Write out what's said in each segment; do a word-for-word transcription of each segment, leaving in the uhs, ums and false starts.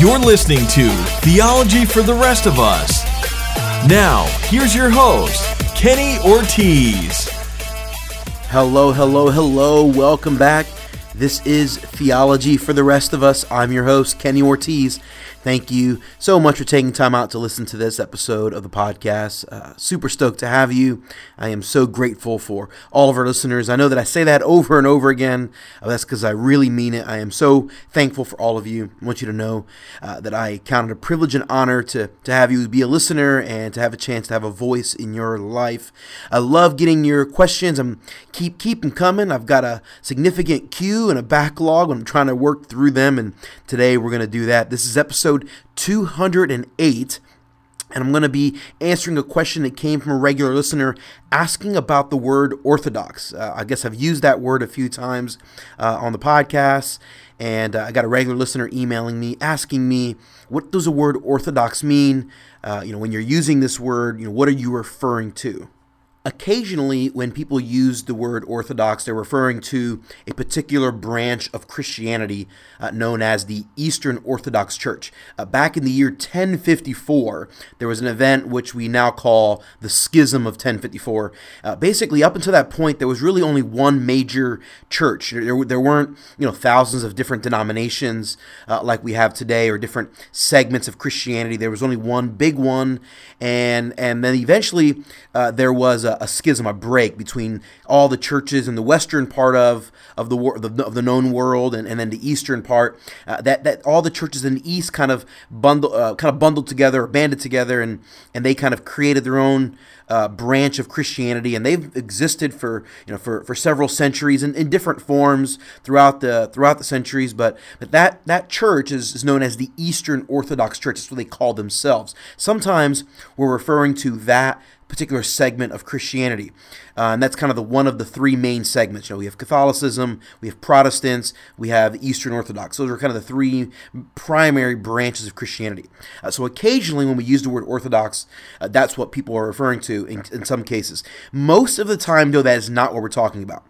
You're listening to Theology for the Rest of Us. Now, here's your host, Kenny Ortiz. Hello, hello, hello. Welcome back. This is Theology for the Rest of Us. I'm your host, Kenny Ortiz. Thank you so much for taking time out to listen to this episode of the podcast. Uh, super stoked to have you. I am so grateful for all of our listeners. I know that I say that over and over again. Uh, that's because I really mean it. I am so thankful for all of you. I want you to know uh, that I count it a privilege and honor to, to have you be a listener and to have a chance to have a voice in your life. I love getting your questions. I'm keep, keep them coming. I've got a significant queue and a backlog. I'm trying to work through them, and today we're going to do that. This is episode two hundred eight, and I'm going to be answering a question that came from a regular listener asking about the word orthodox. Uh, I guess I've used that word a few times uh, on the podcast, and uh, I got a regular listener emailing me, asking me, what does the word orthodox mean? Uh, you know, when you're using this word, you know, what are you referring to? Occasionally, when people use the word Orthodox, they're referring to a particular branch of Christianity uh, known as the Eastern Orthodox Church. Uh, back in the year ten fifty-four, there was an event which we now call the Schism of ten fifty-four. Uh, basically, up until that point, there was really only one major church. There, there weren't, you know, thousands of different denominations uh, like we have today, or different segments of Christianity. There was only one big one, and and then eventually uh, there was a a schism, a break between all the churches in the western part of of the wor- of the known world, and, and then the eastern part. Uh, that that all the churches in the east kind of bundle, uh, kind of bundled together, or banded together, and and they kind of created their own uh, branch of Christianity, and they've existed for you know for, for several centuries in, in different forms throughout the throughout the centuries. But but that that church is, is known as the Eastern Orthodox Church. That's what they call themselves. Sometimes we're referring to that particular segment of Christianity. Uh, and that's kind of the one of the three main segments. You know, we have Catholicism, we have Protestants, we have Eastern Orthodox. Those are kind of the three primary branches of Christianity. Uh, so occasionally when we use the word Orthodox, uh, that's what people are referring to in, in some cases. Most of the time, though, that is not what we're talking about.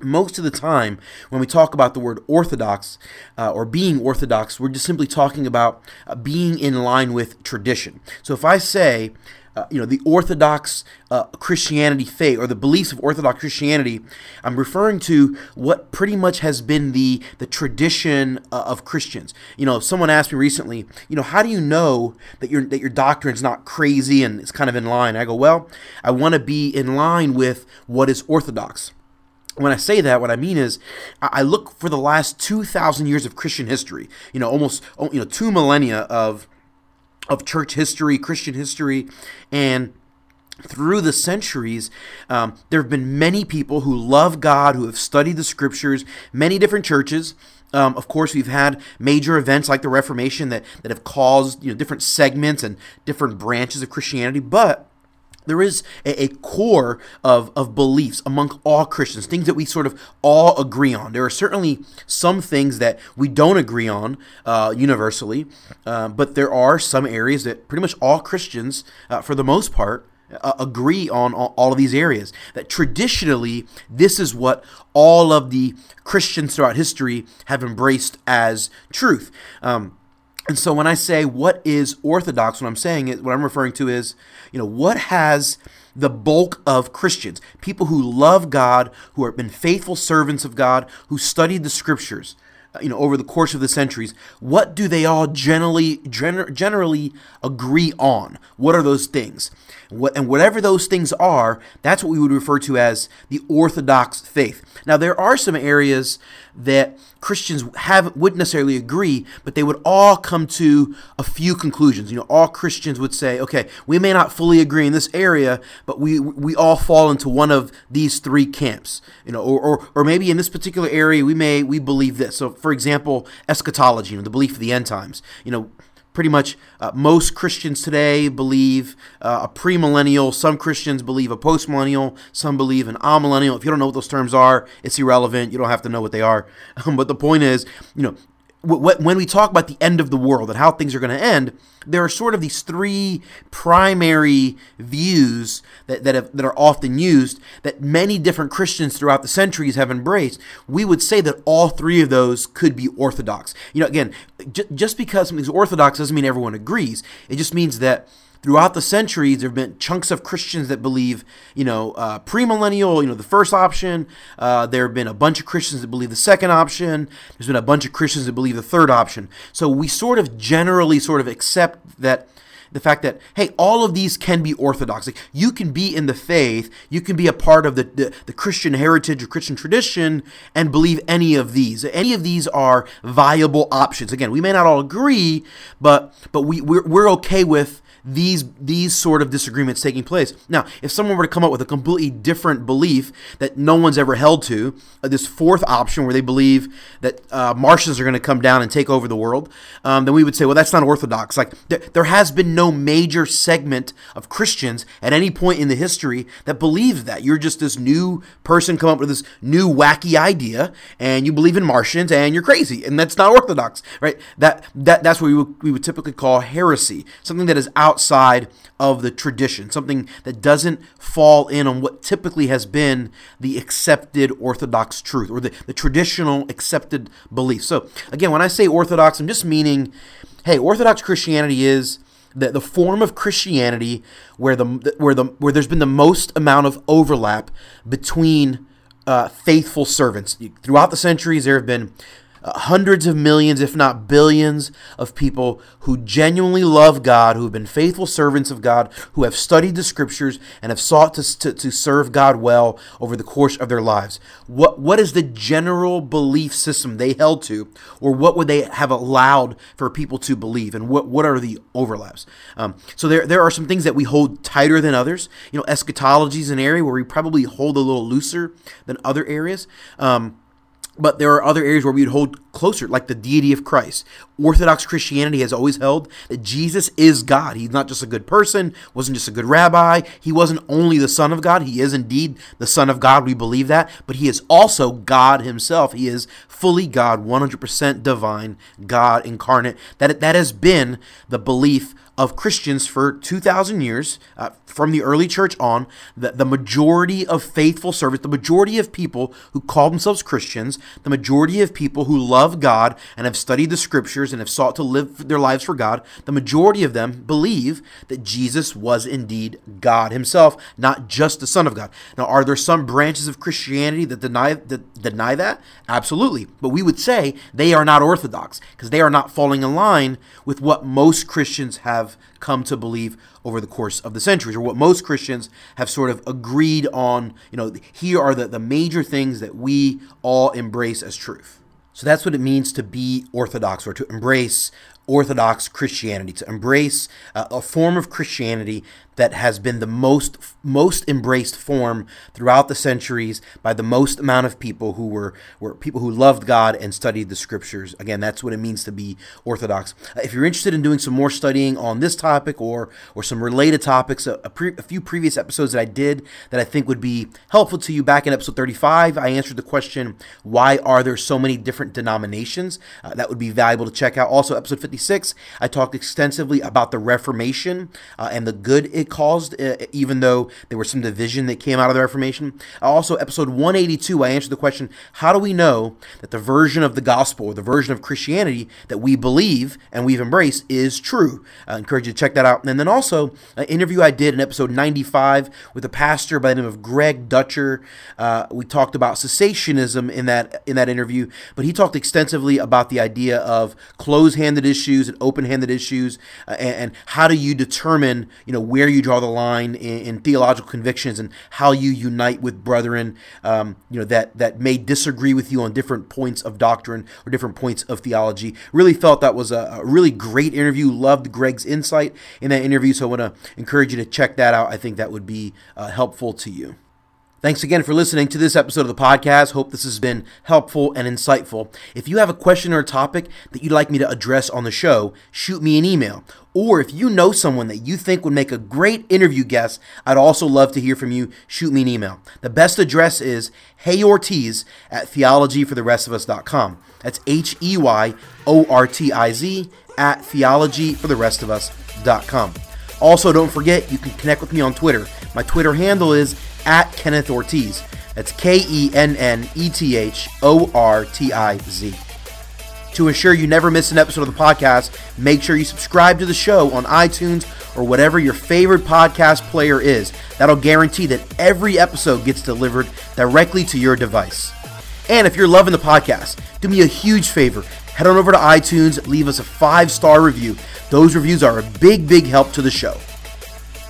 Most of the time, when we talk about the word orthodox uh, or being orthodox, we're just simply talking about uh, being in line with tradition. So if I say, uh, you know, the Orthodox uh, Christianity faith, or the beliefs of Orthodox Christianity, I'm referring to what pretty much has been the the tradition uh, of Christians. You know, someone asked me recently, you know, how do you know that your that your doctrine's not crazy and it's kind of in line? I go, well, I want to be in line with what is orthodox. When I say that, what I mean is, I look for the last two thousand years of Christian history, you know, almost, you know, two millennia of of church history, Christian history, and through the centuries, um, there have been many people who love God, who have studied the scriptures, many different churches. Um, of course, we've had major events like the Reformation that, that have caused, you know, different segments and different branches of Christianity, but there is a, a core of, of beliefs among all Christians, things that we sort of all agree on. There are certainly some things that we don't agree on uh, universally, uh, but there are some areas that pretty much all Christians, uh, for the most part, uh, agree on all, all of these areas. That traditionally, this is what all of the Christians throughout history have embraced as truth. Um And so when I say what is orthodox, what I'm saying is, what I'm referring to is, you know, what has the bulk of Christians, people who love God, who have been faithful servants of God, who studied the scriptures, you know, over the course of the centuries, what do they all generally gener- generally agree on? What are those things? What, and whatever those things are, that's what we would refer to as the Orthodox faith. Now, there are some areas that Christians haven't wouldn't necessarily agree, but they would all come to a few conclusions. You know, all Christians would say, okay, we may not fully agree in this area, but we we all fall into one of these three camps. You know, or or, or maybe in this particular area we may we believe this. So, for example, eschatology, you know, the belief of the end times. You know, pretty much uh, most Christians today believe uh, a premillennial. Some Christians believe a postmillennial. Some believe an amillennial. If you don't know what those terms are, it's irrelevant. You don't have to know what they are. Um, but the point is, you know, when we talk about the end of the world and how things are going to end, there are sort of these three primary views that, that, have, that are often used that many different Christians throughout the centuries have embraced. We would say that all three of those could be orthodox. You know, again, j- just because something's orthodox doesn't mean everyone agrees. It just means that throughout the centuries, there have been chunks of Christians that believe, you know, uh, premillennial, you know, the first option. Uh, there have been a bunch of Christians that believe the second option. There's been a bunch of Christians that believe the third option. So we sort of generally sort of accept that the fact that, hey, all of these can be orthodox. Like, you can be in the faith, you can be a part of the, the, the Christian heritage or Christian tradition and believe any of these. Any of these are viable options. Again, we may not all agree, but but we we're, we're okay with these these sort of disagreements taking place. Now, if someone were to come up with a completely different belief that no one's ever held to, uh, this fourth option where they believe that uh, Martians are going to come down and take over the world, um, then we would say, well, that's not orthodox. Like th- there has been no major segment of Christians at any point in the history that believes that. You're just this new person come up with this new wacky idea, and you believe in Martians, and you're crazy, and that's not orthodox, right? That that that's what we would, we would typically call heresy, something that is out outside of the tradition, something that doesn't fall in on what typically has been the accepted orthodox truth or the, the traditional accepted belief. So again, when I say orthodox, I'm just meaning, hey, orthodox Christianity is the, the form of Christianity where the where the where there's been the most amount of overlap between uh, faithful servants. Throughout the centuries, there have been Uh, hundreds of millions, if not billions, of people who genuinely love God, who have been faithful servants of God, who have studied the Scriptures and have sought to, to, to serve God well over the course of their lives. What what is the general belief system they held to, or what would they have allowed for people to believe, and what, what are the overlaps? Um, so there there are some things that we hold tighter than others. You know, eschatology is an area where we probably hold a little looser than other areas. Um, But there are other areas where we would hold closer, like the deity of Christ. Orthodox Christianity has always held that Jesus is God. He's not just a good person, wasn't just a good rabbi. He wasn't only the Son of God. He is indeed the Son of God. We believe that. But he is also God himself. He is fully God, one hundred percent divine, God incarnate. That, that has been the belief of Christians for two thousand years, uh, from the early church on. The, the majority of faithful servants, the majority of people who call themselves Christians, the majority of people who love God and have studied the Scriptures and have sought to live their lives for God, the majority of them believe that Jesus was indeed God himself, not just the Son of God. Now, are there some branches of Christianity that deny that, deny that? Absolutely. But we would say they are not orthodox because they are not falling in line with what most Christians have come to believe over the course of the centuries, or what most Christians have sort of agreed on. You know, here are the, the major things that we all embrace as truth. So that's what it means to be orthodox, or to embrace Orthodox Christianity, to embrace uh, a form of Christianity that has been the most most embraced form throughout the centuries by the most amount of people who were were people who loved God and studied the Scriptures. Again, that's what it means to be Orthodox. Uh, if you're interested in doing some more studying on this topic or or some related topics, a, a, pre- a few previous episodes that I did that I think would be helpful to you. Back in episode thirty-five, I answered the question, why are there so many different denominations? Uh, that would be valuable to check out. Also, episode fifty-five I talked extensively about the Reformation uh, and the good it caused, uh, even though there was some division that came out of the Reformation. Also, episode one eighty-two, I answered the question, how do we know that the version of the gospel, or the version of Christianity that we believe and we've embraced, is true? I encourage you to check that out. And then also, an interview I did in episode ninety-five with a pastor by the name of Greg Dutcher. Uh, we talked about cessationism in that, in that interview, but he talked extensively about the idea of close-handed issues Issues and open-handed issues, uh, and, and how do you determine, you know, where you draw the line in, in theological convictions, and how you unite with brethren, um, you know, that that may disagree with you on different points of doctrine or different points of theology. Really felt that was a, a really great interview. Loved Greg's insight in that interview, so I want to encourage you to check that out. I think that would be uh, helpful to you. Thanks again for listening to this episode of the podcast. Hope this has been helpful and insightful. If you have a question or a topic that you'd like me to address on the show, shoot me an email. Or if you know someone that you think would make a great interview guest, I'd also love to hear from you. Shoot me an email. The best address is heyortiz at theology for the rest of us dot com. That's H E Y O R T I Z at theology for the rest of us dot com. Also, don't forget, you can connect with me on Twitter. My Twitter handle is at Kenneth Ortiz. That's K E N N E T H O R T I Z. To ensure you never miss an episode of the podcast, make sure you subscribe to the show on iTunes or whatever your favorite podcast player is. That'll guarantee that every episode gets delivered directly to your device. And if you're loving the podcast, do me a huge favor. Head on over to iTunes, leave us a five-star review. Those reviews are a big, big help to the show.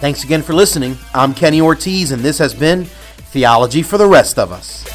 Thanks again for listening. I'm Kenny Ortiz, and this has been Theology for the Rest of Us.